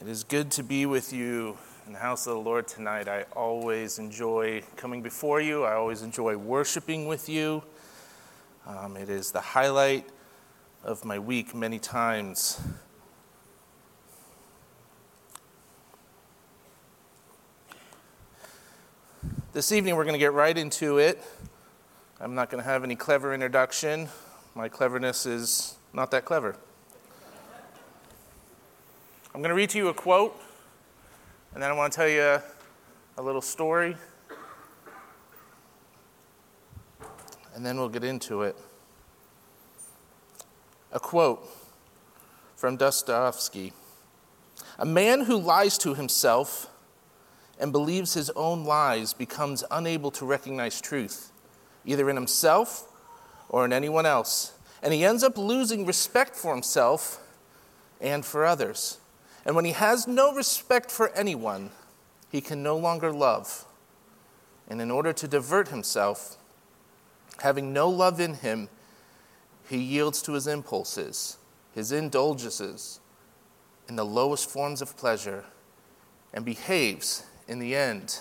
It is good to be with you in the house of the Lord tonight. I always enjoy coming before you. I always enjoy worshiping with you. It is the highlight of my week many times. This evening we're going to get right into it. I'm not going to have any clever introduction. My cleverness is not that clever. I'm going to read to you a quote, and then I want to tell you a little story, and then we'll get into it. A quote from Dostoevsky. "A man who lies to himself and believes his own lies becomes unable to recognize truth, either in himself or in anyone else, and he ends up losing respect for himself and for others. And when he has no respect for anyone, he can no longer love. And in order to divert himself, having no love in him, he yields to his impulses, his indulgences, in the lowest forms of pleasure, and behaves, in the end,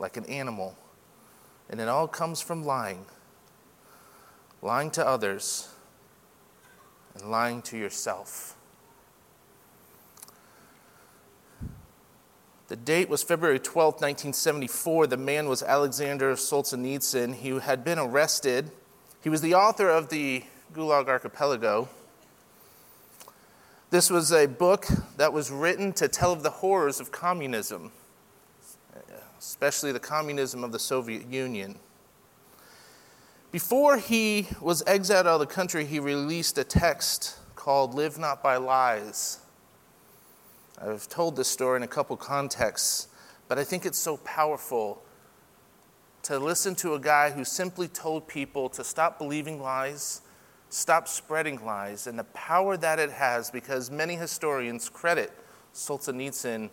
like an animal. And it all comes from lying. Lying to others and lying to yourself." The date was February 12, 1974. The man was Alexander Solzhenitsyn. He had been arrested. He was the author of the Gulag Archipelago. This was a book that was written to tell of the horrors of communism, especially the communism of the Soviet Union. Before he was exiled out of the country, he released a text called "Live Not by Lies." I've told this story in a couple contexts, but I think it's so powerful to listen to a guy who simply told people to stop believing lies, stop spreading lies, and the power that it has, because many historians credit Solzhenitsyn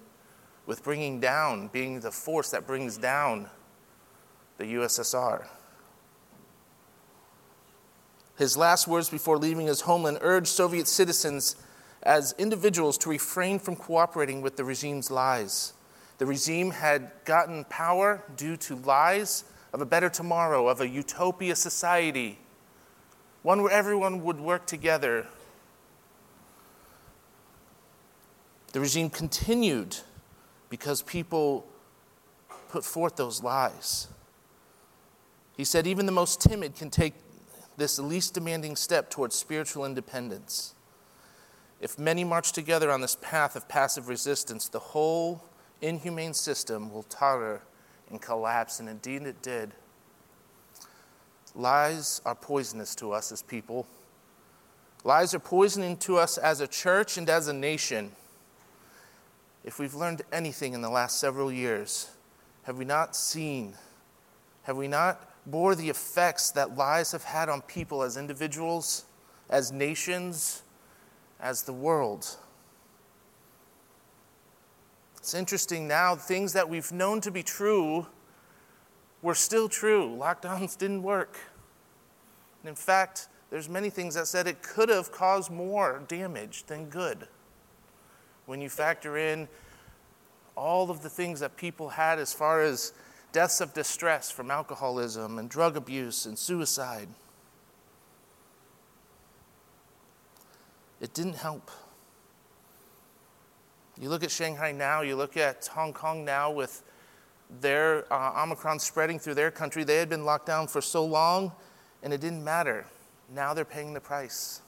with bringing down, being the force that brings down the USSR. His last words before leaving his homeland urged Soviet citizens as individuals to refrain from cooperating with the regime's lies. The regime had gotten power due to lies of a better tomorrow, of a utopia society, one where everyone would work together. The regime continued because people put forth those lies. He said, "Even the most timid can take this least demanding step towards spiritual independence. If many march together on this path of passive resistance, the whole inhumane system will totter and collapse," and indeed it did. Lies are poisonous to us as people. Lies are poisoning to us as a church and as a nation. If we've learned anything in the last several years, have we not bore the effects that lies have had on people as individuals, as nations, as the world? It's interesting now, things that we've known to be true were still true. Lockdowns didn't work. And in fact, there's many things that said it could have caused more damage than good, when you factor in all of the things that people had as far as deaths of distress from alcoholism and drug abuse and suicide. It didn't help. You look at Shanghai now, you look at Hong Kong now with their Omicron spreading through their country. They had been locked down for so long, and it didn't matter. Now they're paying the price.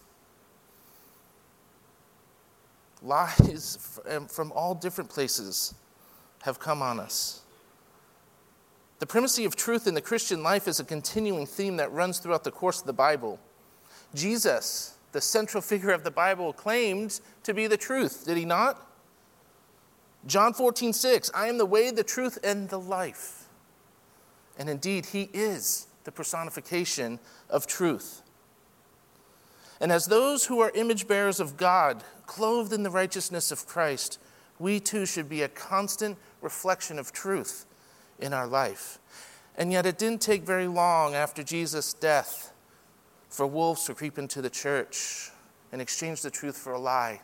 Lies from all different places have come on us. The primacy of truth in the Christian life is a continuing theme that runs throughout the course of the Bible. Jesus, the central figure of the Bible, claimed to be the truth, did he not? John 14:6, "I am the way, the truth, and the life." And indeed, he is the personification of truth. And as those who are image bearers of God, clothed in the righteousness of Christ, we too should be a constant reflection of truth in our life. And yet it didn't take very long after Jesus' death for wolves to creep into the church and exchange the truth for a lie.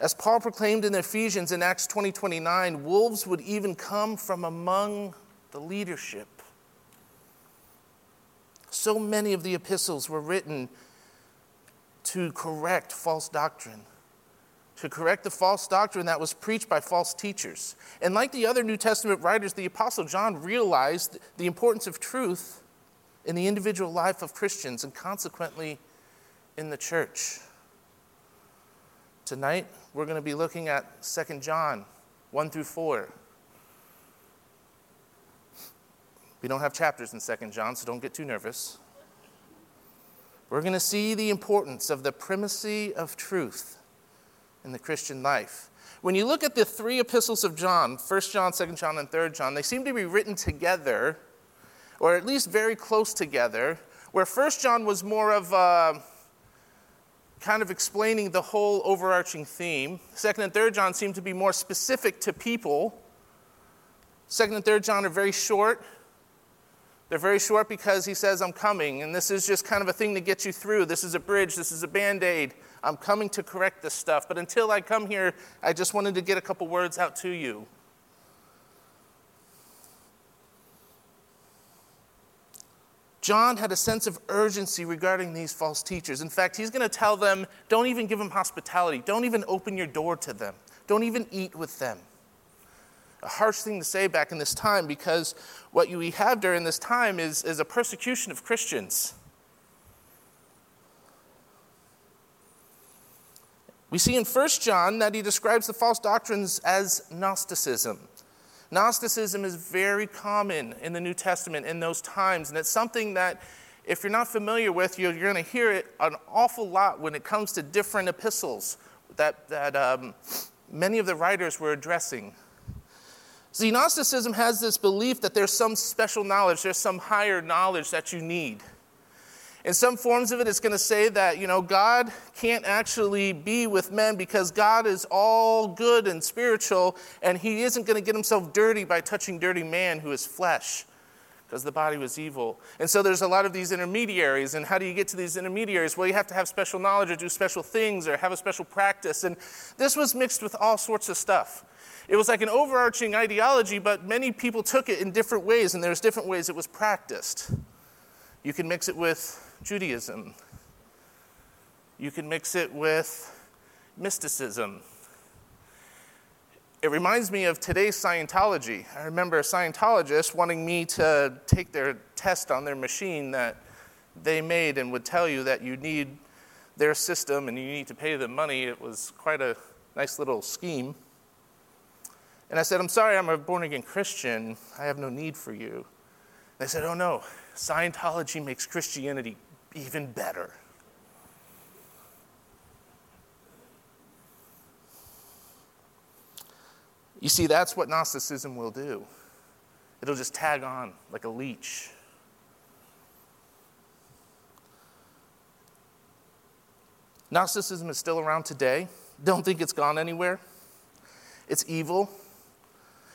As Paul proclaimed in Ephesians in Acts 20:29, wolves would even come from among the leadership. So many of the epistles were written to correct false doctrine, to correct the false doctrine that was preached by false teachers. And like the other New Testament writers, the Apostle John realized the importance of truth in the individual life of Christians and consequently in the church. Tonight, we're going to be looking at 2 John 1 through 4. We don't have chapters in 2 John, so don't get too nervous. We're going to see the importance of the primacy of truth in the Christian life. When you look at the three epistles of John, 1 John, 2 John, and 3 John, they seem to be written together, or at least very close together, where 1 John was more of kind of explaining the whole overarching theme. 2 and 3 John seem to be more specific to people. 2 and 3 John are very short. They're very short because he says, I'm coming, and this is just kind of a thing to get you through. This is a bridge. This is a Band-Aid. I'm coming to correct this stuff. But until I come here, I just wanted to get a couple words out to you. John had a sense of urgency regarding these false teachers. In fact, he's going to tell them, don't even give them hospitality. Don't even open your door to them. Don't even eat with them. A harsh thing to say back in this time, because what you have during this time is a persecution of Christians. We see in 1 John that he describes the false doctrines as Gnosticism. Gnosticism is very common in the New Testament in those times, and it's something that if you're not familiar with, you're going to hear it an awful lot when it comes to different epistles that many of the writers were addressing. See, Gnosticism has this belief that there's some special knowledge, there's some higher knowledge that you need. In some forms of it, it's going to say that, God can't actually be with men because God is all good and spiritual, and he isn't going to get himself dirty by touching dirty man who is flesh because the body was evil. And so there's a lot of these intermediaries, and how do you get to these intermediaries? Well, you have to have special knowledge or do special things or have a special practice, and this was mixed with all sorts of stuff. It was like an overarching ideology, but many people took it in different ways, and there's different ways it was practiced. You can mix it with Judaism. You can mix it with mysticism. It reminds me of today's Scientology. I remember a Scientologist wanting me to take their test on their machine that they made and would tell you that you need their system and you need to pay them money. It was quite a nice little scheme. And I said, I'm sorry, I'm a born-again Christian. I have no need for you. They said, oh no, Scientology makes Christianity even better. You see, that's what Gnosticism will do. It'll just tag on like a leech. Gnosticism is still around today. Don't think it's gone anywhere. It's evil.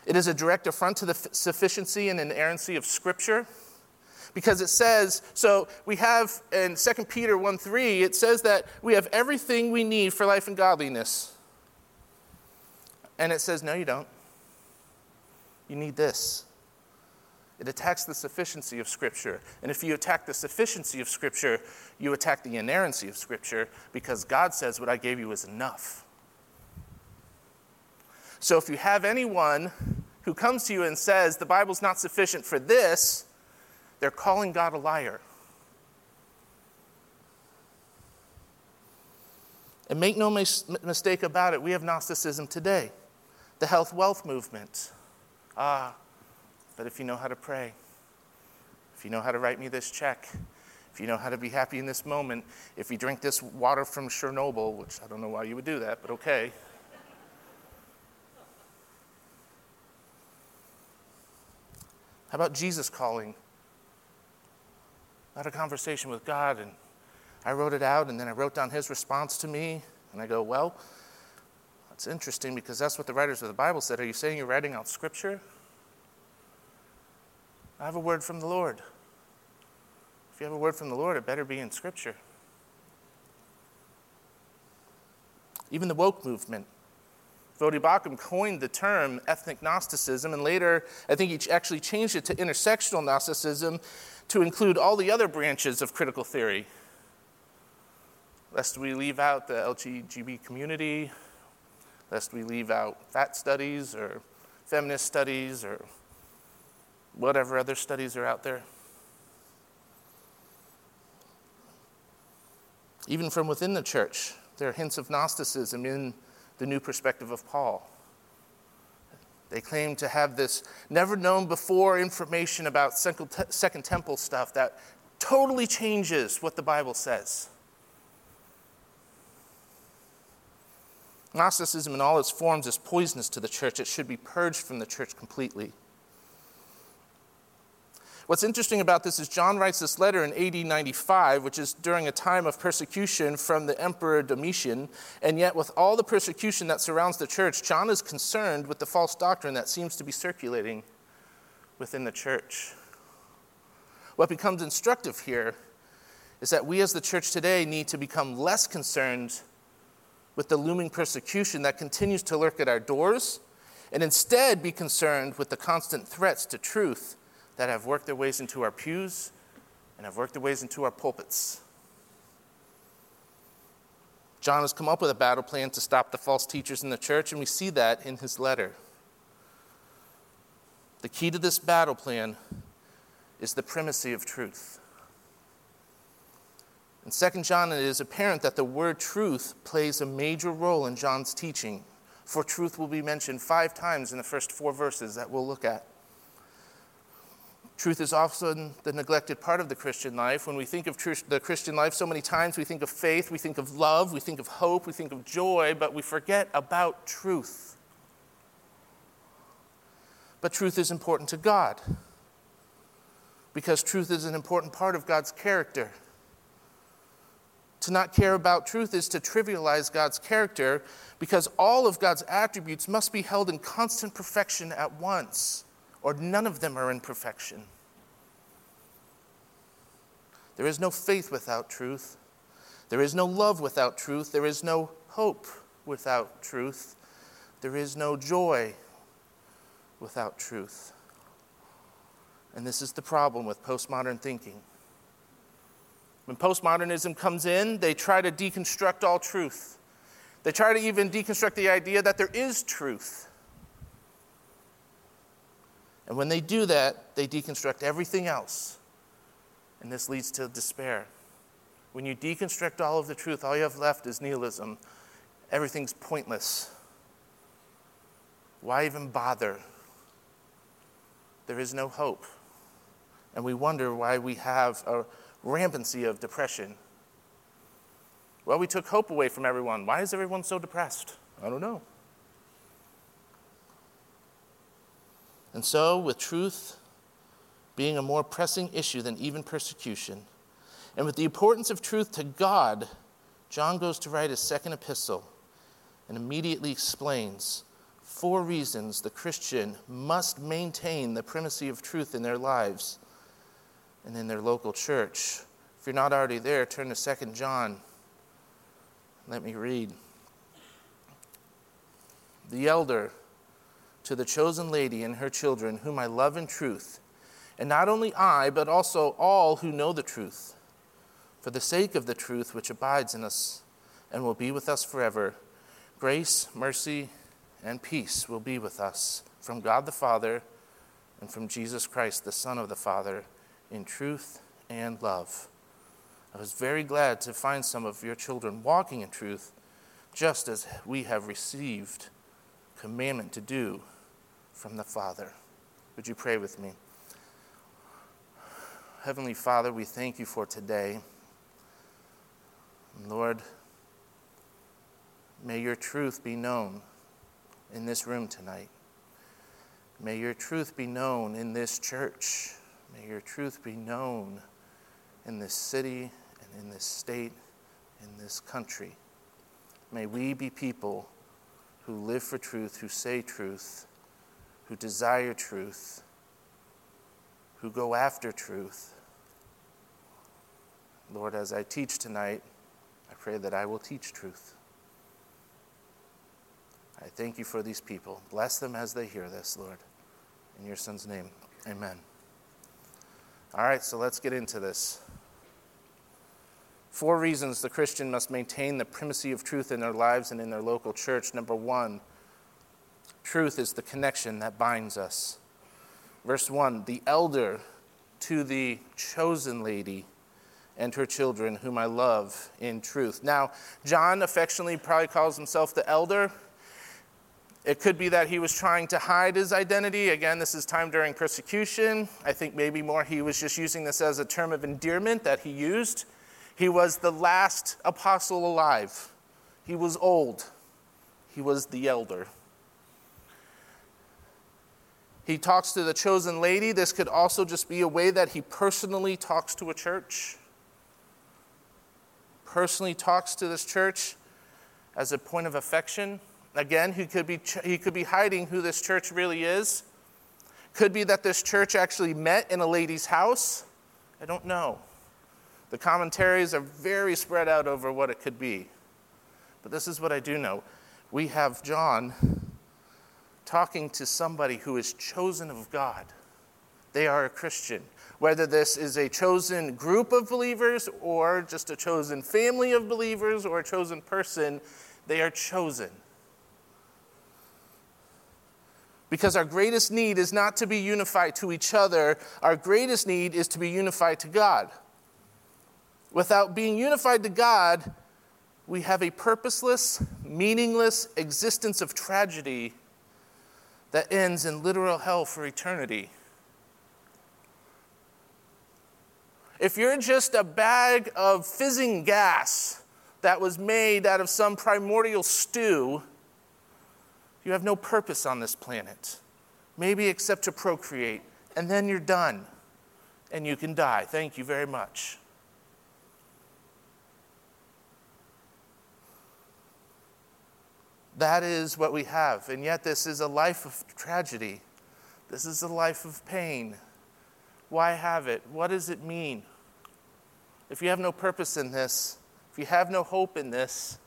It is a direct affront to the sufficiency and inerrancy of Scripture, because it says, so we have in 2 Peter 1:3, it says that we have everything we need for life and godliness. And it says, no, you don't. You need this. It attacks the sufficiency of Scripture. And if you attack the sufficiency of Scripture, you attack the inerrancy of Scripture, because God says what I gave you is enough. So if you have anyone who comes to you and says, the Bible's not sufficient for this, they're calling God a liar. And make no mistake about it, we have Gnosticism today. The health-wealth movement. But if you know how to pray, if you know how to write me this check, if you know how to be happy in this moment, if you drink this water from Chernobyl, which I don't know why you would do that, but okay. How about Jesus calling? I had a conversation with God, and I wrote it out, and then I wrote down his response to me, and I go, well, that's interesting, because that's what the writers of the Bible said. Are you saying you're writing out Scripture? I have a word from the Lord. If you have a word from the Lord, it better be in Scripture. Even the woke movement Vodibachum coined the term ethnic Gnosticism, and later I think he actually changed it to intersectional Gnosticism to include all the other branches of critical theory, lest we leave out the LGBT community, lest we leave out fat studies or feminist studies or whatever other studies are out there. Even from within the church, there are hints of Gnosticism in the new perspective of Paul. They claim to have this never-known-before information about Second Temple stuff that totally changes what the Bible says. Gnosticism in all its forms is poisonous to the church. It should be purged from the church completely. What's interesting about this is John writes this letter in AD 95, which is during a time of persecution from the Emperor Domitian, and yet with all the persecution that surrounds the church, John is concerned with the false doctrine that seems to be circulating within the church. What becomes instructive here is that we as the church today need to become less concerned with the looming persecution that continues to lurk at our doors, and instead be concerned with the constant threats to truth that have worked their ways into our pews and have worked their ways into our pulpits. John has come up with a battle plan to stop the false teachers in the church, and we see that in his letter. The key to this battle plan is the primacy of truth. In 2 John, it is apparent that the word truth plays a major role in John's teaching, for truth will be mentioned 5 times in the first 4 verses that we'll look at. Truth is often the neglected part of the Christian life. When we think of the Christian life, so many times we think of faith, we think of love, we think of hope, we think of joy, but we forget about truth. But truth is important to God, because truth is an important part of God's character. To not care about truth is to trivialize God's character, because all of God's attributes must be held in constant perfection at once, or none of them are in perfection. There is no faith without truth. There is no love without truth. There is no hope without truth. There is no joy without truth. And this is the problem with postmodern thinking. When postmodernism comes in, they try to deconstruct all truth. They try to even deconstruct the idea that there is truth. And when they do that, they deconstruct everything else. And this leads to despair. When you deconstruct all of the truth, all you have left is nihilism. Everything's pointless. Why even bother? There is no hope. And we wonder why we have a rampancy of depression. Well, we took hope away from everyone. Why is everyone so depressed? I don't know. And so, with truth being a more pressing issue than even persecution, and with the importance of truth to God, John goes to write his second epistle and immediately explains 4 reasons the Christian must maintain the primacy of truth in their lives and in their local church. If you're not already there, turn to 2 John. Let me read. The elder, to the chosen lady and her children, whom I love in truth, and not only I, but also all who know the truth, for the sake of the truth which abides in us and will be with us forever, grace, mercy, and peace will be with us from God the Father and from Jesus Christ, the Son of the Father, in truth and love. I was very glad to find some of your children walking in truth, just as we have received commandment to do from the Father. Would you pray with me? Heavenly Father, we thank you for today. Lord, may your truth be known in this room tonight. May your truth be known in this church. May your truth be known in this city and in this state, in this country. May we be people who live for truth, who say truth, who desire truth, who go after truth. Lord, as I teach tonight, I pray that I will teach truth. I thank you for these people. Bless them as they hear this, Lord. In your Son's name, amen. All right, so let's get into this. 4 reasons the Christian must maintain the primacy of truth in their lives and in their local church. Number 1, truth is the connection that binds us. Verse 1, the elder to the chosen lady and her children whom I love in truth. Now, John affectionately probably calls himself the elder. It could be that he was trying to hide his identity. Again, this is time during persecution. I think maybe more he was just using this as a term of endearment that he used. He was the last apostle alive. He was old. He was the elder. He talks to the chosen lady. This could also just be a way that he personally talks to a church. Personally talks to this church as a point of affection. Again, he could be hiding who this church really is. Could be that this church actually met in a lady's house. I don't know. The commentaries are very spread out over what it could be. But this is what I do know. We have John talking to somebody who is chosen of God. They are a Christian. Whether this is a chosen group of believers or just a chosen family of believers or a chosen person, they are chosen. Because our greatest need is not to be unified to each other. Our greatest need is to be unified to God. Without being unified to God, we have a purposeless, meaningless existence of tragedy that ends in literal hell for eternity. If you're just a bag of fizzing gas that was made out of some primordial stew, you have no purpose on this planet, maybe except to procreate, and then you're done, and you can die. Thank you very much. That is what we have, and yet this is a life of tragedy. This is a life of pain. Why have it? What does it mean? If you have no purpose in this, if you have no hope in this,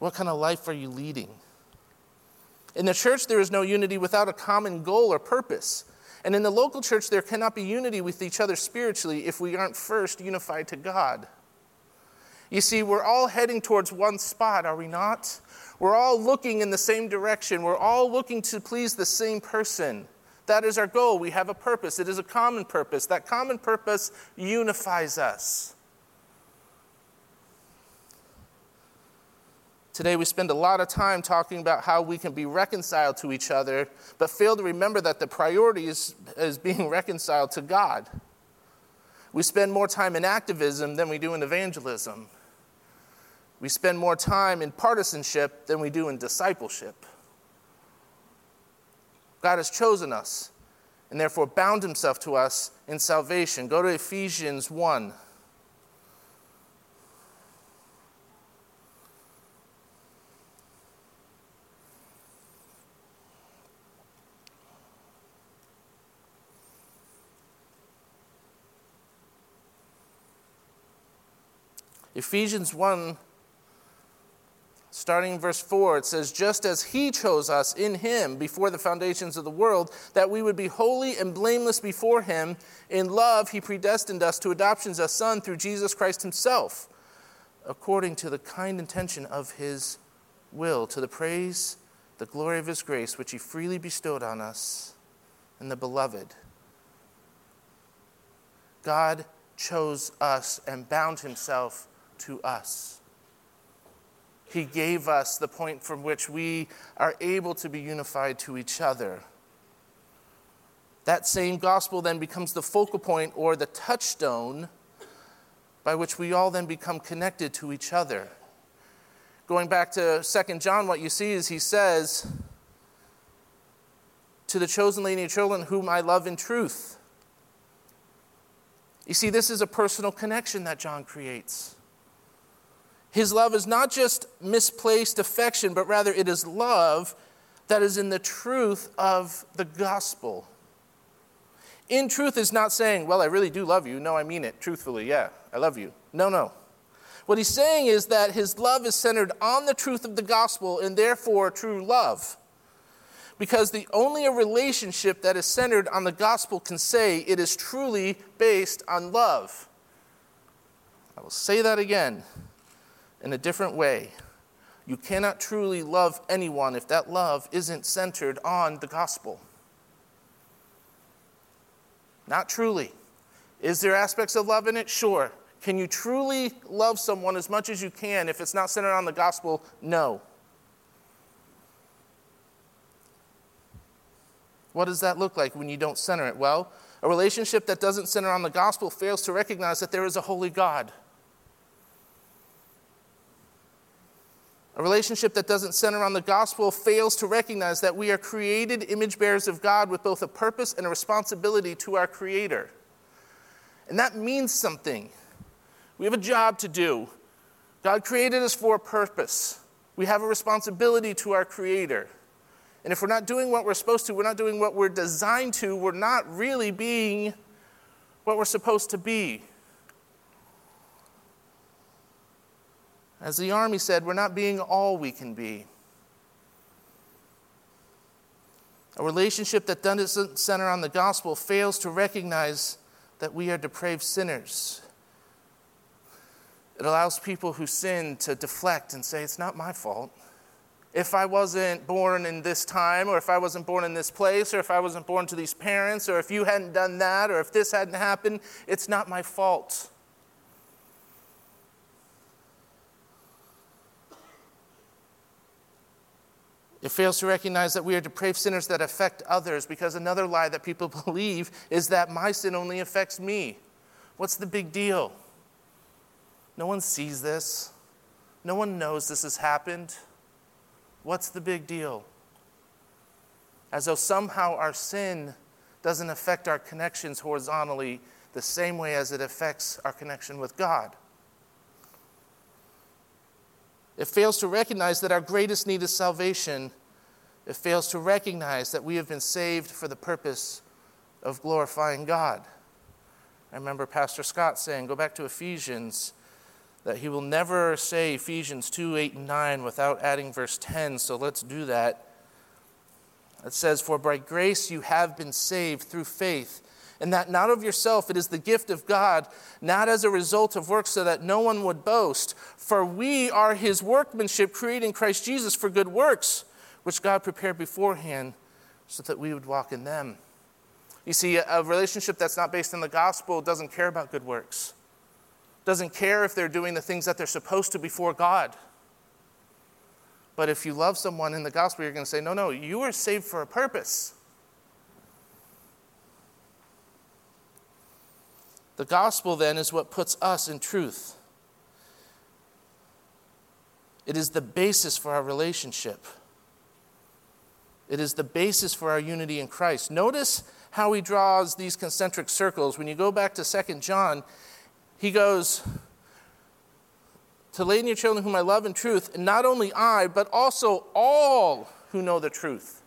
what kind of life are you leading? In the church, there is no unity without a common goal or purpose. And in the local church, there cannot be unity with each other spiritually if we aren't first unified to God. You see, we're all heading towards one spot, are we not? We're all looking in the same direction. We're all looking to please the same person. That is our goal. We have a purpose. It is a common purpose. That common purpose unifies us. Today we spend a lot of time talking about how we can be reconciled to each other, but fail to remember that the priority is being reconciled to God. We spend more time in activism than we do in evangelism. We spend more time in partisanship than we do in discipleship. God has chosen us and therefore bound himself to us in salvation. Go to Ephesians 1. Ephesians 1, starting in verse 4, it says, "Just as he chose us in him before the foundations of the world, that we would be holy and blameless before him. In love he predestined us to adoption as a son through Jesus Christ himself, according to the kind intention of his will, to the praise, the glory of his grace, which he freely bestowed on us in the beloved." God chose us and bound himself to us. He gave us the point from which we are able to be unified to each other. That same gospel then becomes the focal point or the touchstone by which we all then become connected to each other. Going back to 2 John, what you see is he says, "To the chosen lady and children whom I love in truth." You see, this is a personal connection that John creates. His love is not just misplaced affection, but rather it is love that is in the truth of the gospel. In truth is not saying, "Well, I really do love you." No, I mean it. Truthfully, yeah, I love you. No. What he's saying is that his love is centered on the truth of the gospel and therefore true love. Because the only a relationship that is centered on the gospel can say it is truly based on love. I will say that again in a different way. You cannot truly love anyone if that love isn't centered on the gospel. Not truly. Is there aspects of love in it? Sure. Can you truly love someone as much as you can if it's not centered on the gospel? No. What does that look like when you don't center it? Well, a relationship that doesn't center on the gospel fails to recognize that there is a holy God. A relationship that doesn't center on the gospel fails to recognize that we are created image bearers of God with both a purpose and a responsibility to our Creator. And that means something. We have a job to do. God created us for a purpose. We have a responsibility to our Creator. And if we're not doing what we're supposed to, we're not doing what we're designed to, we're not really being what we're supposed to be. As the army said, we're not being all we can be. A relationship that doesn't center on the gospel fails to recognize that we are depraved sinners. It allows people who sin to deflect and say, it's not my fault. If I wasn't born in this time, or if I wasn't born in this place, or if I wasn't born to these parents, or if you hadn't done that, or if this hadn't happened, it's not my fault. It fails to recognize that we are depraved sinners that affect others, because another lie that people believe is that my sin only affects me. What's the big deal? No one sees this. No one knows this has happened. What's the big deal? As though somehow our sin doesn't affect our connections horizontally the same way as it affects our connection with God. It fails to recognize that our greatest need is salvation. It fails to recognize that we have been saved for the purpose of glorifying God. I remember Pastor Scott saying, go back to Ephesians, that he will never say Ephesians 2, 8, and 9 without adding verse 10, so let's do that. It says, for by grace you have been saved through faith, and that not of yourself, it is the gift of God, not as a result of works, so that no one would boast. For we are his workmanship, created in Christ Jesus for good works, which God prepared beforehand so that we would walk in them. You see, a relationship that's not based on the gospel doesn't care about good works. Doesn't care if they're doing the things that they're supposed to before God. But if you love someone in the gospel, you're going to say, no, you are saved for a purpose. The gospel, then, is what puts us in truth. It is the basis for our relationship. It is the basis for our unity in Christ. Notice how he draws these concentric circles. When you go back to 2 John, he goes, to lay in your children whom I love in truth, and not only I, but also all who know the truth.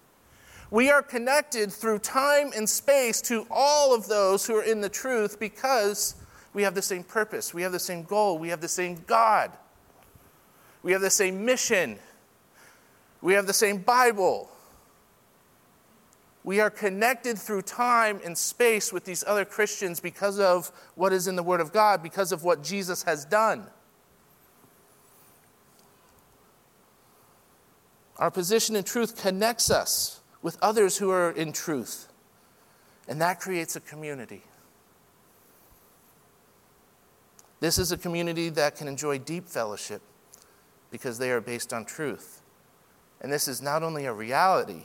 We are connected through time and space to all of those who are in the truth because we have the same purpose, we have the same goal, we have the same God, we have the same mission, we have the same Bible. We are connected through time and space with these other Christians because of what is in the Word of God, because of what Jesus has done. Our position in truth connects us with others who are in truth. And that creates a community. This is a community that can enjoy deep fellowship because they are based on truth. And this is not only a reality,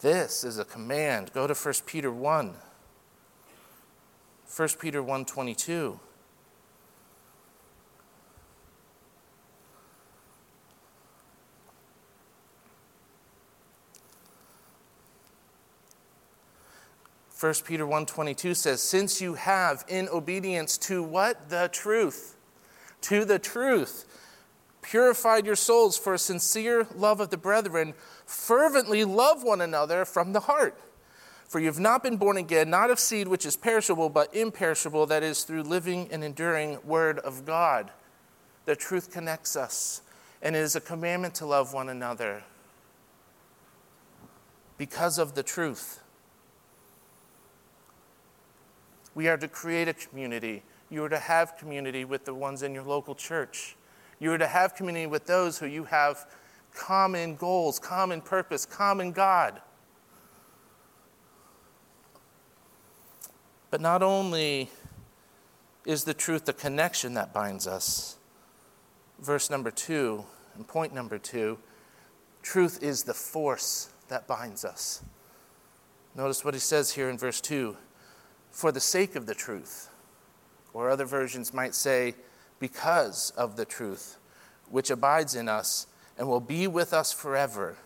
this is a command. Go to 1 Peter 1. 1 Peter 1:22. First Peter 1:22 says, since you have, in obedience to what? The truth. To the truth, purified your souls for a sincere love of the brethren, fervently love one another from the heart. For you have not been born again, not of seed which is perishable, but imperishable, that is, through living and enduring word of God. The truth connects us, and it is a commandment to love one another because of the truth. We are to create a community. You are to have community with the ones in your local church. You are to have community with those who you have common goals, common purpose, common God. But not only is the truth the connection that binds us, verse number 2 and point number 2, truth is the force that binds us. Notice what he says here in verse 2, for the sake of the truth, or other versions might say, because of the truth, which abides in us and will be with us forever.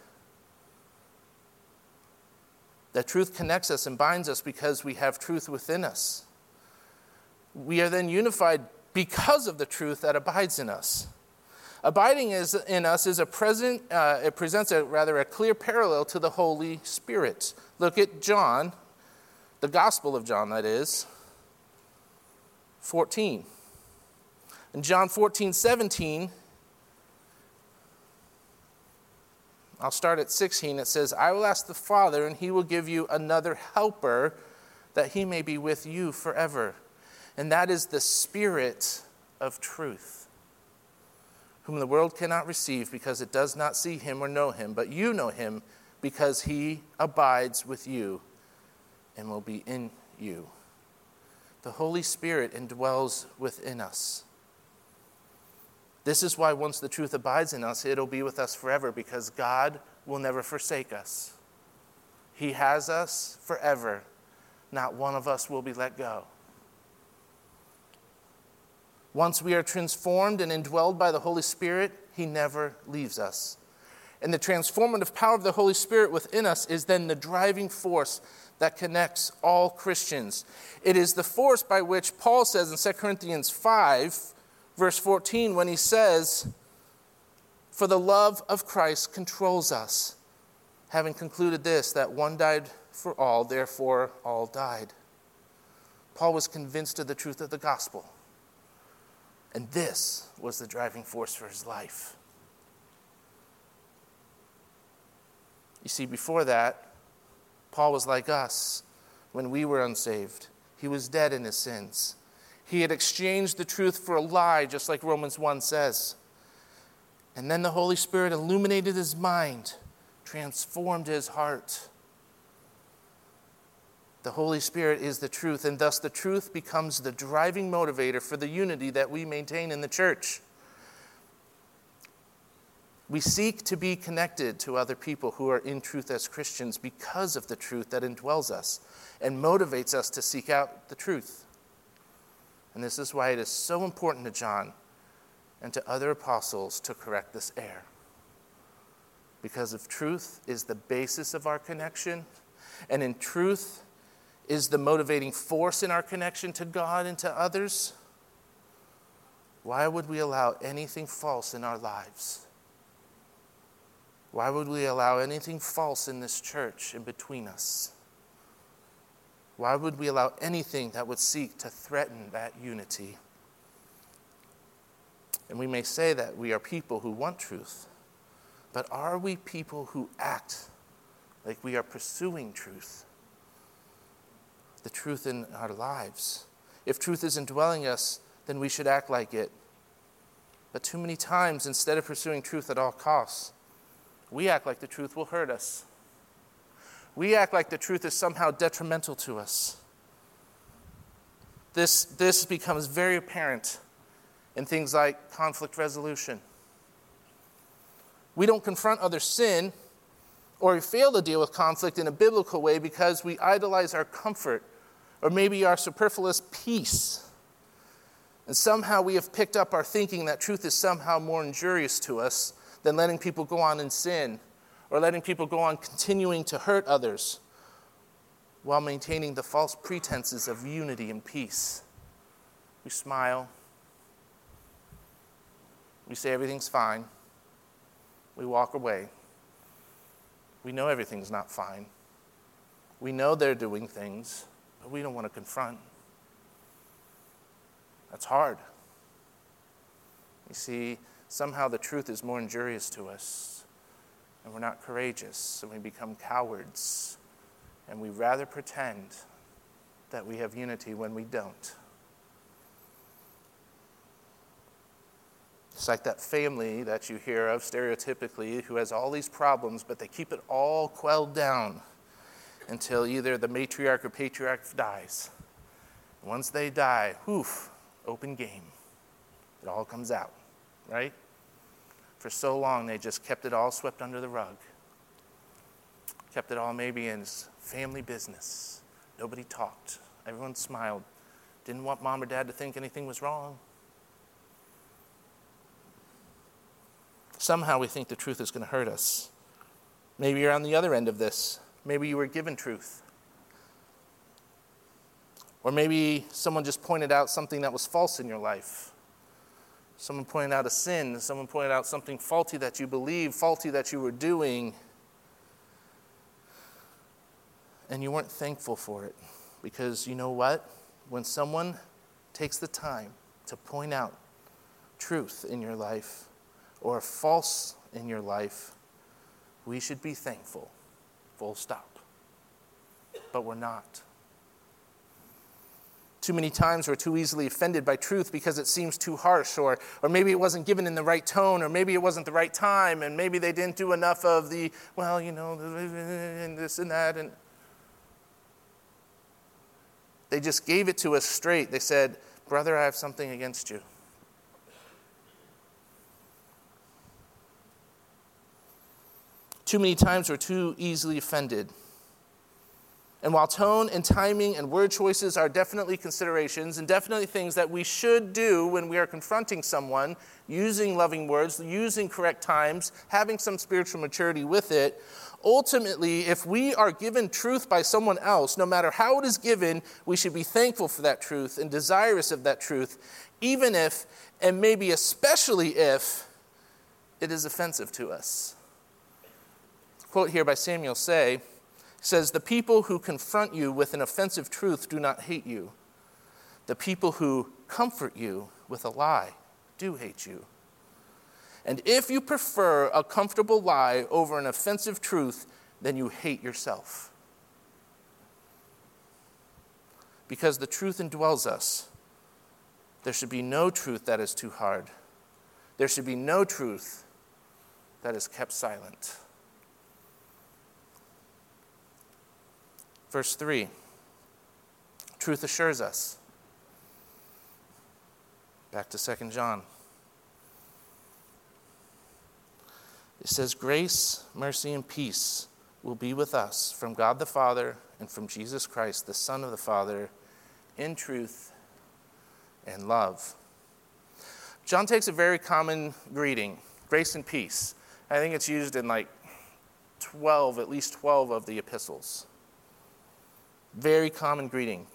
That truth connects us and binds us because we have truth within us. We are then unified because of the truth that abides in us. Abiding in us is it presents a clear parallel to the Holy Spirit. Look at John, the Gospel of John, that is, 14. In John 14:17, I'll start at 16. It says, I will ask the Father, and he will give you another helper that he may be with you forever. And that is the Spirit of truth, whom the world cannot receive because it does not see him or know him. But you know him because he abides with you and will be in you. The Holy Spirit indwells within us. This is why once the truth abides in us, it'll be with us forever, because God will never forsake us. He has us forever. Not one of us will be let go. Once we are transformed and indwelled by the Holy Spirit, he never leaves us. And the transformative power of the Holy Spirit within us is then the driving force that connects all Christians. It is the force by which Paul says in 2 Corinthians 5, Verse 14, when he says, for the love of Christ controls us, having concluded this, that one died for all, therefore all died. Paul was convinced of the truth of the gospel, and this was the driving force for his life. You see, before that, Paul was like us when we were unsaved. He was dead in his sins. He had exchanged the truth for a lie, just like Romans 1 says. And then the Holy Spirit illuminated his mind, transformed his heart. The Holy Spirit is the truth, and thus the truth becomes the driving motivator for the unity that we maintain in the church. We seek to be connected to other people who are in truth as Christians because of the truth that indwells us and motivates us to seek out the truth. And this is why it is so important to John and to other apostles to correct this error. Because if truth is the basis of our connection, and in truth is the motivating force in our connection to God and to others, why would we allow anything false in our lives? Why would we allow anything false in this church and between us? Why would we allow anything that would seek to threaten that unity? And we may say that we are people who want truth, but are we people who act like we are pursuing truth? The truth in our lives. If truth is indwelling us, then we should act like it. But too many times, instead of pursuing truth at all costs, we act like the truth will hurt us. We act like the truth is somehow detrimental to us. This becomes very apparent in things like conflict resolution. We don't confront other sin, or we fail to deal with conflict in a biblical way because we idolize our comfort or maybe our superfluous peace. And somehow we have picked up our thinking that truth is somehow more injurious to us than letting people go on in sin, or letting people go on continuing to hurt others while maintaining the false pretenses of unity and peace. We smile. We say everything's fine. We walk away. We know everything's not fine. We know they're doing things, but we don't want to confront. That's hard. You see, somehow the truth is more injurious to us, and we're not courageous, and we become cowards, and we rather pretend that we have unity when we don't. It's like that family that you hear of stereotypically who has all these problems, but they keep it all quelled down until either the matriarch or patriarch dies. Once they die, whoof, open game. It all comes out, right? For so long, they just kept it all swept under the rug. Kept it all maybe in family business. Nobody talked. Everyone smiled. Didn't want mom or dad to think anything was wrong. Somehow we think the truth is going to hurt us. Maybe you're on the other end of this. Maybe you were given truth. Or maybe someone just pointed out something that was false in your life. Someone pointed out a sin. Someone pointed out something faulty that you believed, faulty that you were doing. And you weren't thankful for it. Because you know what? When someone takes the time to point out truth in your life or false in your life, we should be thankful. Full stop. But we're not. Too many times we're too easily offended by truth because it seems too harsh, or maybe it wasn't given in the right tone, or maybe it wasn't the right time, and maybe they didn't do enough of the, well, you know, and this and that. And they just gave it to us straight. They said, brother, I have something against you. Too many times we're too easily offended. And while tone and timing and word choices are definitely considerations and definitely things that we should do when we are confronting someone, using loving words, using correct times, having some spiritual maturity with it, ultimately, if we are given truth by someone else, no matter how it is given, we should be thankful for that truth and desirous of that truth, even if, and maybe especially if, it is offensive to us. A quote here by Samuel Say, says, the people who confront you with an offensive truth do not hate you. The people who comfort you with a lie do hate you. And if you prefer a comfortable lie over an offensive truth, then you hate yourself. Because the truth indwells us. There should be no truth that is too hard. There should be no truth that is kept silent. Verse 3, truth assures us. Back to 2 John. It says, grace, mercy, and peace will be with us from God the Father and from Jesus Christ, the Son of the Father, in truth and love. John takes a very common greeting, grace and peace. I think it's used in like 12, at least 12 of the epistles. Very common greeting.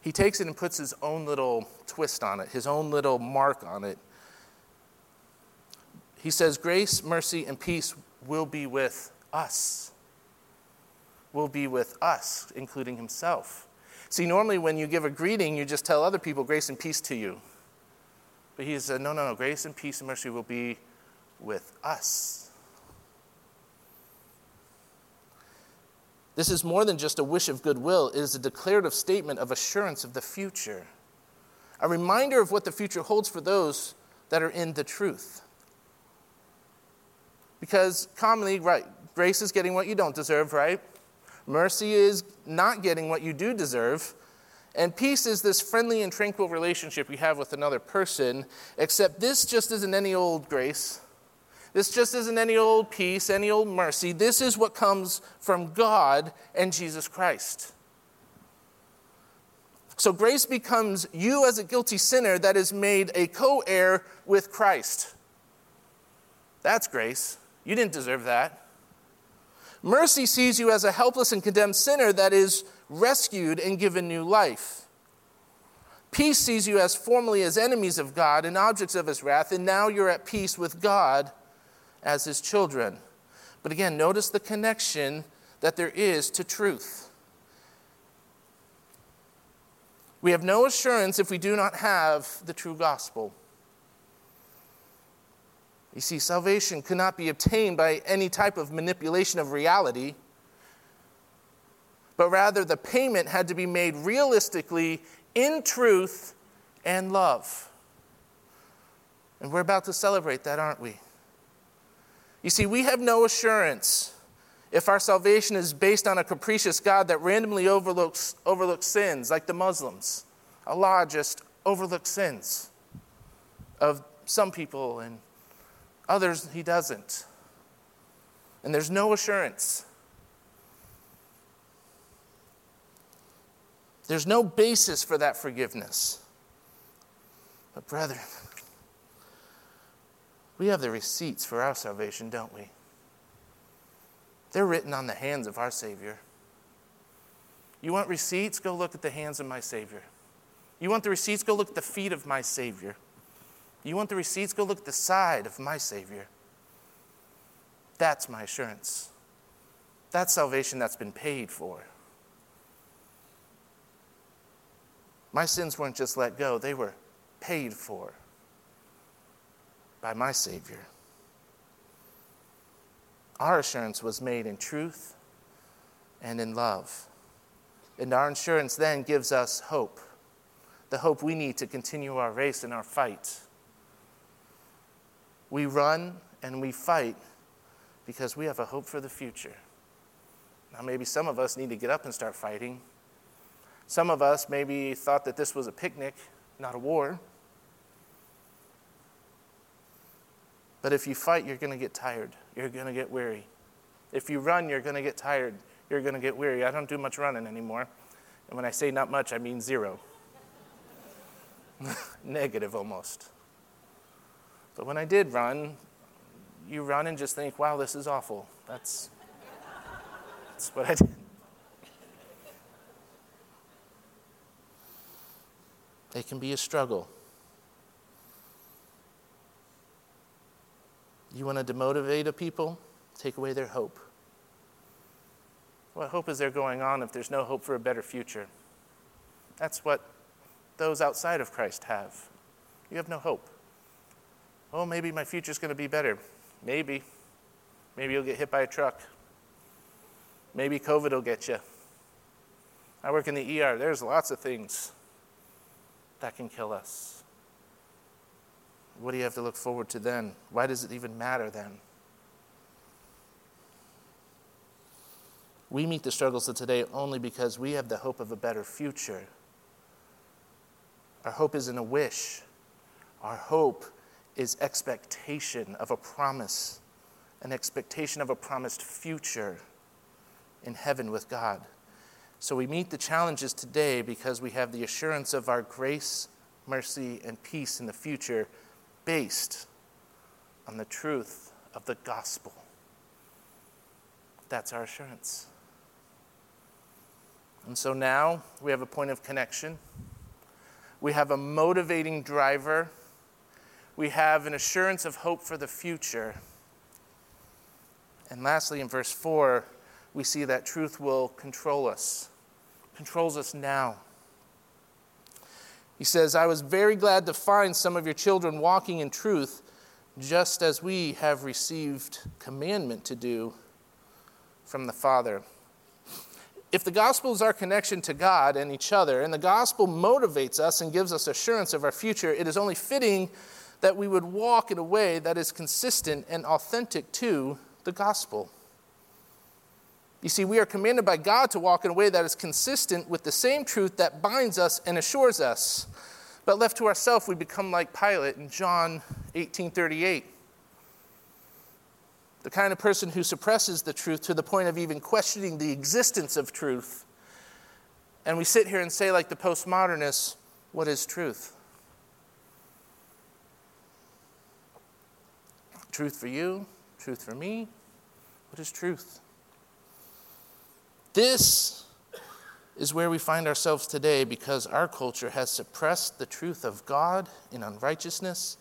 He takes it and puts his own little twist on it, his own little mark on it. He says, grace, mercy, and peace will be with us. Will be with us, including himself. See, normally when you give a greeting, you just tell other people, grace and peace to you. But he said, no, grace and peace and mercy will be with us. This is more than just a wish of goodwill. It is a declarative statement of assurance of the future. A reminder of what the future holds for those that are in the truth. Because commonly, right, grace is getting what you don't deserve, right? Mercy is not getting what you do deserve. And peace is this friendly and tranquil relationship you have with another person, except this just isn't any old grace. This just isn't any old peace, any old mercy. This is what comes from God and Jesus Christ. So grace becomes you as a guilty sinner that is made a co-heir with Christ. That's grace. You didn't deserve that. Mercy sees you as a helpless and condemned sinner that is rescued and given new life. Peace sees you as formerly as enemies of God and objects of his wrath, and now you're at peace with God as his children. But again, notice the connection that there is to truth. We have no assurance if we do not have the true gospel. You see, salvation could not be obtained by any type of manipulation of reality, but rather the payment had to be made realistically in truth and love. And we're about to celebrate that, aren't we? You see, we have no assurance if our salvation is based on a capricious God that randomly overlooks sins, like the Muslims. Allah just overlooks sins of some people, and others he doesn't. And there's no assurance. There's no basis for that forgiveness. But brethren, we have the receipts for our salvation, don't we? They're written on the hands of our Savior. You want receipts? Go look at the hands of my Savior. You want the receipts? Go look at the feet of my Savior. You want the receipts? Go look at the side of my Savior. That's my assurance. That's salvation that's been paid for. My sins weren't just let go. They were paid for by my Savior. Our assurance was made in truth and in love. And our assurance then gives us hope, the hope we need to continue our race and our fight. We run and we fight because we have a hope for the future. Now, maybe some of us need to get up and start fighting. Some of us maybe thought that this was a picnic, not a war. But if you fight, you're going to get tired. You're going to get weary. If you run, you're going to get tired. You're going to get weary. I don't do much running anymore. And when I say not much, I mean zero. Negative almost. But when I did run, you run and just think, wow, this is awful. That's what I did. It can be a struggle. You want to demotivate a people? Take away their hope. What hope is there going on if there's no hope for a better future? That's what those outside of Christ have. You have no hope. Oh, maybe my future's going to be better. Maybe. Maybe you'll get hit by a truck. Maybe COVID will get you. I work in the ER. There's lots of things that can kill us. What do you have to look forward to then? Why does it even matter then? We meet the struggles of today only because we have the hope of a better future. Our hope isn't a wish. Our hope is expectation of a promise, an expectation of a promised future in heaven with God. So we meet the challenges today because we have the assurance of our grace, mercy, and peace in the future based on the truth of the gospel. That's our assurance. And so now we have a point of connection. We have a motivating driver. We have an assurance of hope for the future. And lastly, in verse 4, we see that truth will control us, controls us now. He says, I was very glad to find some of your children walking in truth, just as we have received commandment to do from the Father. If the gospel is our connection to God and each other, and the gospel motivates us and gives us assurance of our future, it is only fitting that we would walk in a way that is consistent and authentic to the gospel. You see, we are commanded by God to walk in a way that is consistent with the same truth that binds us and assures us. But left to ourselves, we become like Pilate in John 18:38. The kind of person who suppresses the truth to the point of even questioning the existence of truth. And we sit here and say, like the postmodernists, what is truth? Truth for you, truth for me. What is truth? This is where we find ourselves today because our culture has suppressed the truth of God in unrighteousness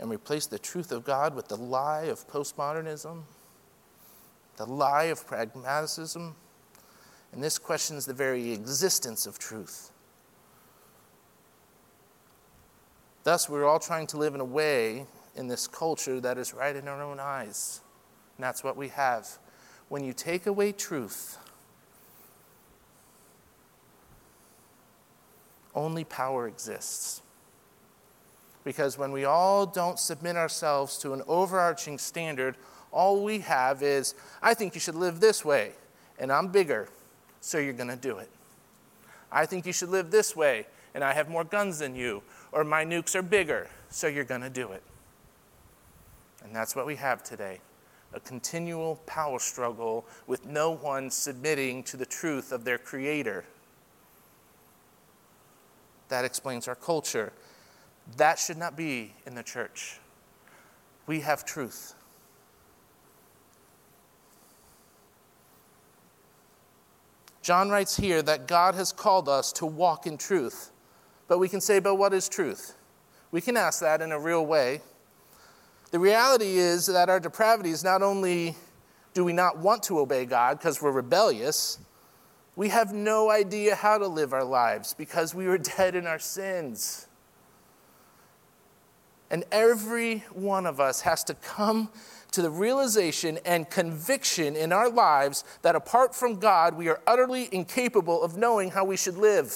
and replaced the truth of God with the lie of postmodernism, the lie of pragmatism, and this questions the very existence of truth. Thus, we're all trying to live in a way in this culture that is right in our own eyes. And that's what we have. When you take away truth, only power exists. Because when we all don't submit ourselves to an overarching standard, all we have is, I think you should live this way, and I'm bigger, so you're going to do it. I think you should live this way, and I have more guns than you, or my nukes are bigger, so you're going to do it. And that's what we have today, a continual power struggle with no one submitting to the truth of their creator. That explains our culture. That should not be in the church. We have truth. John writes here that God has called us to walk in truth. But we can say, but what is truth? We can ask that in a real way. The reality is that our depravity is not only do we not want to obey God because we're rebellious, we have no idea how to live our lives because we were dead in our sins. And every one of us has to come to the realization and conviction in our lives that apart from God, we are utterly incapable of knowing how we should live.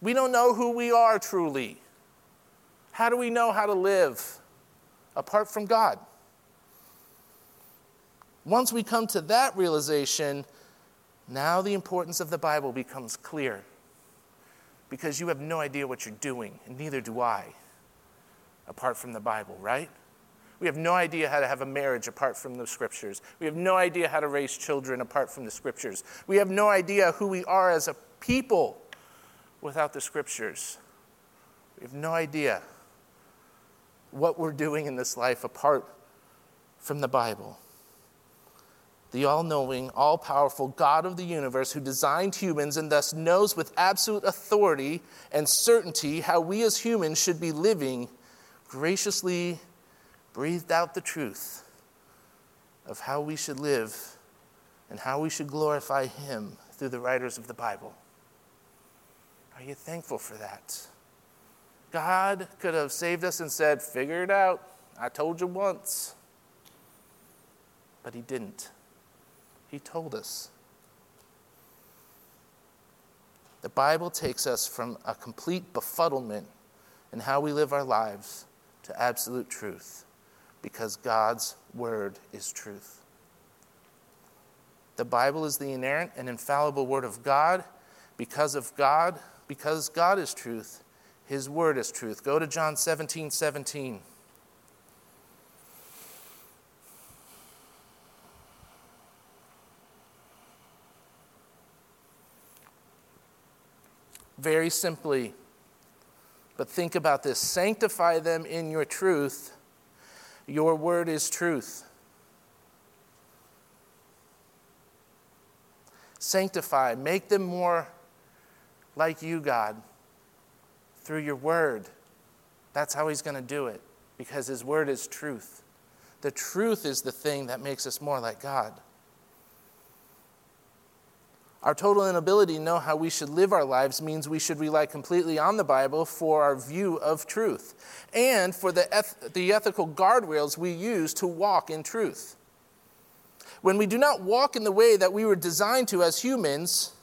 We don't know who we are truly. How do we know how to live apart from God? Once we come to that realization, now the importance of the Bible becomes clear. Because you have no idea what you're doing, and neither do I, apart from the Bible, right? We have no idea how to have a marriage apart from the Scriptures. We have no idea how to raise children apart from the Scriptures. We have no idea who we are as a people without the Scriptures. We have no idea what we're doing in this life apart from the Bible. The all-knowing, all-powerful God of the universe who designed humans and thus knows with absolute authority and certainty how we as humans should be living, graciously breathed out the truth of how we should live and how we should glorify Him through the writers of the Bible. Are you thankful for that? God could have saved us and said, figure it out. I told you once. But He didn't. He told us. The Bible takes us from a complete befuddlement in how we live our lives to absolute truth, because God's word is truth. The Bible is the inerrant and infallible word of God. Because God is truth, His word is truth. Go to John 17:17. Very simply, but think about this. Sanctify them in your truth. Your word is truth. Sanctify. Make them more like you, God, through your word. That's how He's going to do it, because His word is truth. The truth is the thing that makes us more like God. Our total inability to know how we should live our lives means we should rely completely on the Bible for our view of truth and for the ethical guardrails we use to walk in truth. When we do not walk in the way that we were designed to as humans,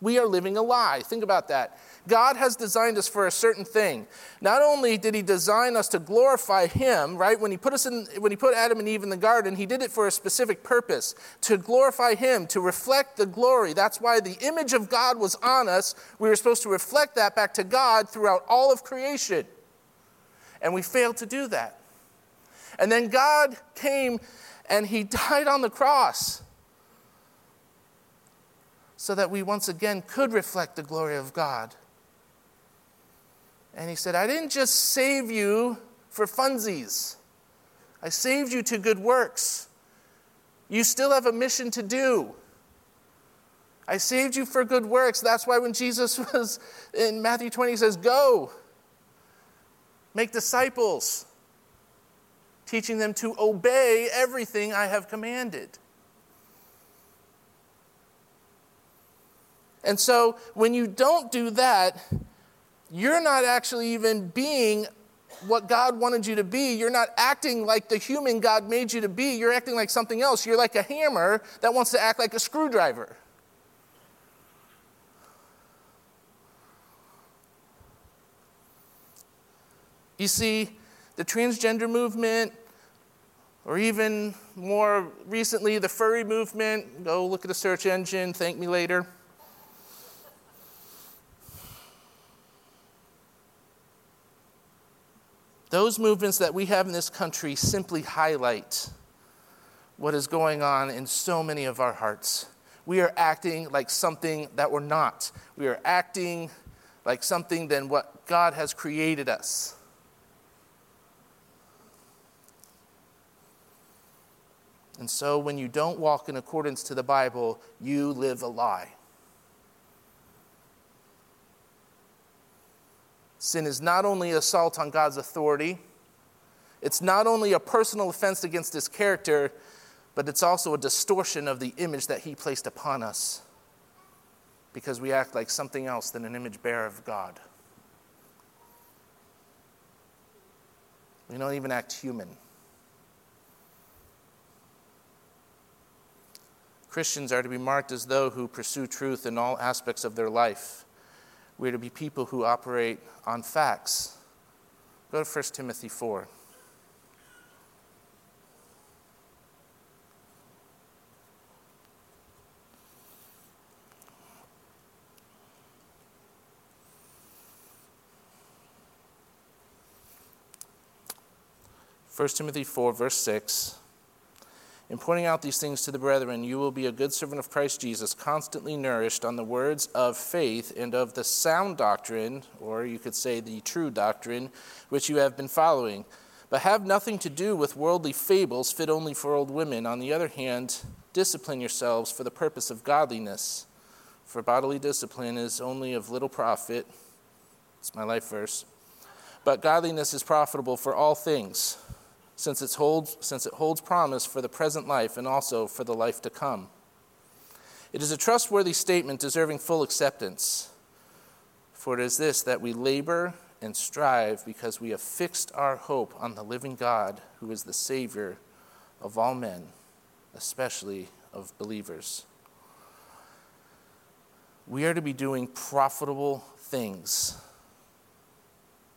we are living a lie. Think about that. God has designed us for a certain thing. Not only did He design us to glorify Him, right? When He put Adam and Eve in the garden, He did it for a specific purpose, to glorify Him, to reflect the glory. That's why the image of God was on us. We were supposed to reflect that back to God throughout all of creation. And we failed to do that. And then God came and He died on the cross, so that we once again could reflect the glory of God. And He said, I didn't just save you for funsies. I saved you to good works. You still have a mission to do. I saved you for good works. That's why when Jesus was in Matthew 20, He says, go, make disciples, teaching them to obey everything I have commanded. And so when you don't do that, you're not actually even being what God wanted you to be. You're not acting like the human God made you to be. You're acting like something else. You're like a hammer that wants to act like a screwdriver. You see, the transgender movement, or even more recently, the furry movement, go look at a search engine, thank me later. Those movements that we have in this country simply highlight what is going on in so many of our hearts. We are acting like something that we're not. We are acting like something than what God has created us. And so when you don't walk in accordance to the Bible, you live a lie. Sin is not only an assault on God's authority, it's not only a personal offense against his character, but it's also a distortion of the image that he placed upon us, because we act like something else than an image bearer of God. We don't even act human. Christians are to be marked as those who pursue truth in all aspects of their life. We're to be people who operate on facts. Go to 1 Timothy 4. Verse 6. In pointing out these things to the brethren, you will be a good servant of Christ Jesus, constantly nourished on the words of faith and of the sound doctrine, or you could say the true doctrine, which you have been following. But have nothing to do with worldly fables fit only for old women. On the other hand, discipline yourselves for the purpose of godliness. For bodily discipline is only of little profit. It's my life verse. But godliness is profitable for all things, since it holds promise for the present life and also for the life to come. It is a trustworthy statement deserving full acceptance. For it is this, that we labor and strive because we have fixed our hope on the living God, who is the Savior of all men, especially of believers. We are to be doing profitable things.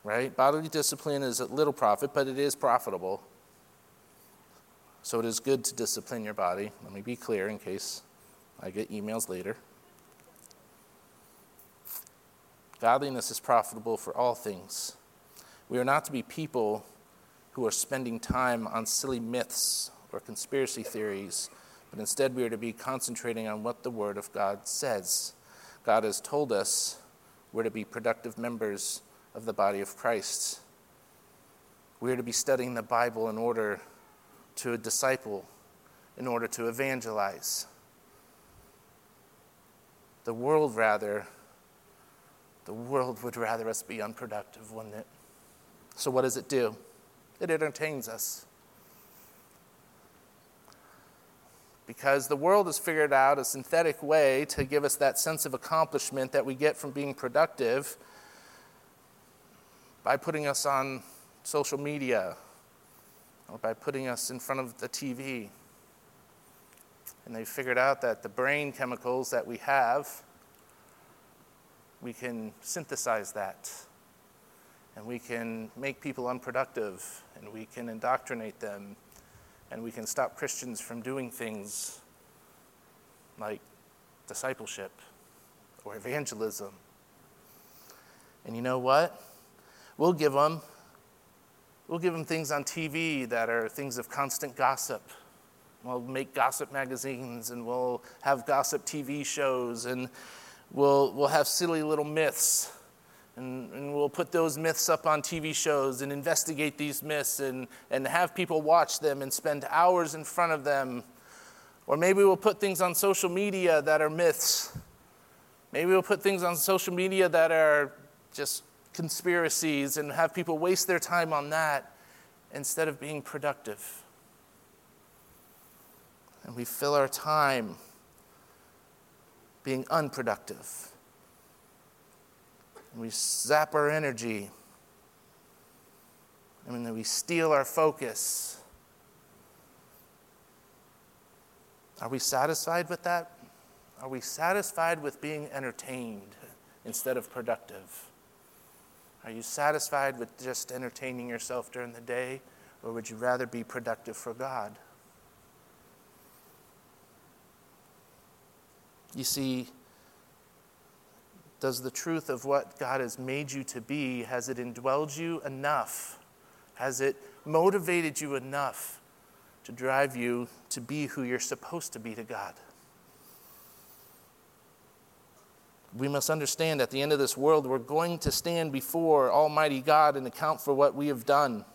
Right? Bodily discipline is at little profit, but it is profitable. So it is good to discipline your body. Let me be clear in case I get emails later. Godliness is profitable for all things. We are not to be people who are spending time on silly myths or conspiracy theories, but instead we are to be concentrating on what the Word of God says. God has told us we're to be productive members of the body of Christ. We are to be studying the Bible in order to disciple, in order to evangelize. The world would rather us be unproductive, wouldn't it? So what does it do? It entertains us. Because the world has figured out a synthetic way to give us that sense of accomplishment that we get from being productive, by putting us on social media, or by putting us in front of the TV. And they figured out that the brain chemicals that we have, we can synthesize that, and we can make people unproductive, and we can indoctrinate them, and we can stop Christians from doing things like discipleship or evangelism. And you know what? We'll give them things on TV that are things of constant gossip. We'll make gossip magazines, and we'll have gossip TV shows, and we'll have silly little myths, and we'll put those myths up on TV shows and investigate these myths and have people watch them and spend hours in front of them. Or maybe we'll put things on social media that are myths. Maybe we'll put things on social media that are just conspiracies and have people waste their time on that instead of being productive. And we fill our time being unproductive. We zap our energy. I mean, we steal our focus. Are we satisfied with that? Are we satisfied with being entertained instead of productive? Are you satisfied with just entertaining yourself during the day, or would you rather be productive for God? You see, does the truth of what God has made you to be, has it indwelled you enough? Has it motivated you enough to drive you to be who you're supposed to be to God? We must understand at the end of this world, we're going to stand before Almighty God and account for what we have done.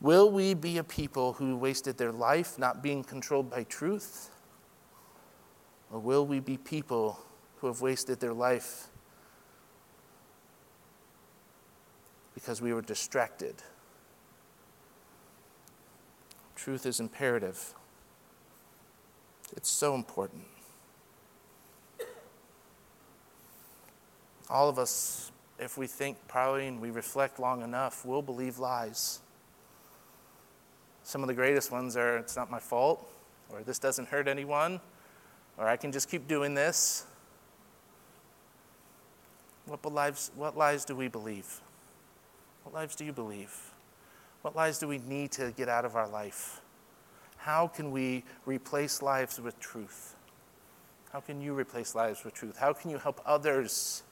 Will we be a people who wasted their life not being controlled by truth? Or will we be people who have wasted their life because we were distracted? Truth is imperative. It's so important. All of us, if we think probably and we reflect long enough, will believe lies. Some of the greatest ones are, it's not my fault, or this doesn't hurt anyone, or I can just keep doing this. What lies do we believe? What lies do you believe? What lies do we need to get out of our life? How can we replace lives with truth? How can you replace lives with truth? How can you help others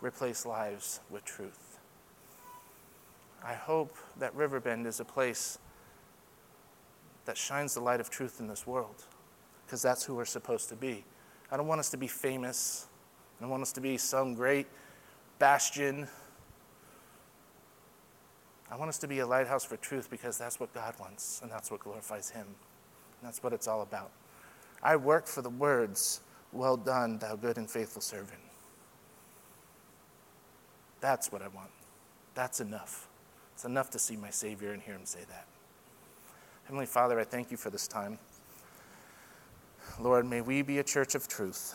replace lives with truth? I hope that Riverbend is a place that shines the light of truth in this world, because that's who we're supposed to be. I don't want us to be famous. I don't want us to be some great bastion. I want us to be a lighthouse for truth, because that's what God wants, and that's what glorifies Him. And that's what it's all about. I work for the words, "Well done, thou good and faithful servant." That's what I want. That's enough. It's enough to see my Savior and hear Him say that. Heavenly Father, I thank You for this time. Lord, may we be a church of truth.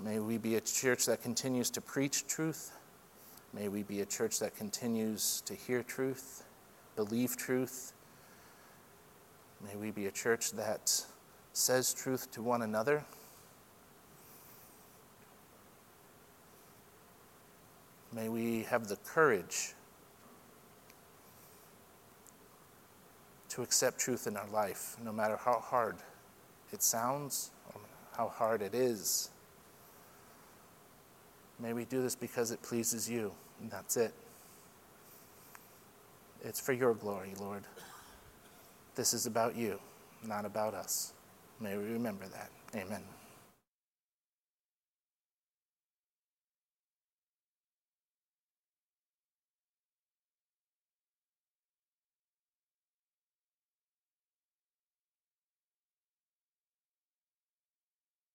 May we be a church that continues to preach truth. May we be a church that continues to hear truth, believe truth. May we be a church that says truth to one another. May we have the courage to accept truth in our life, no matter how hard it sounds or how hard it is. May we do this because it pleases You, and that's it. It's for Your glory, Lord. This is about You, not about us. May we remember that. Amen.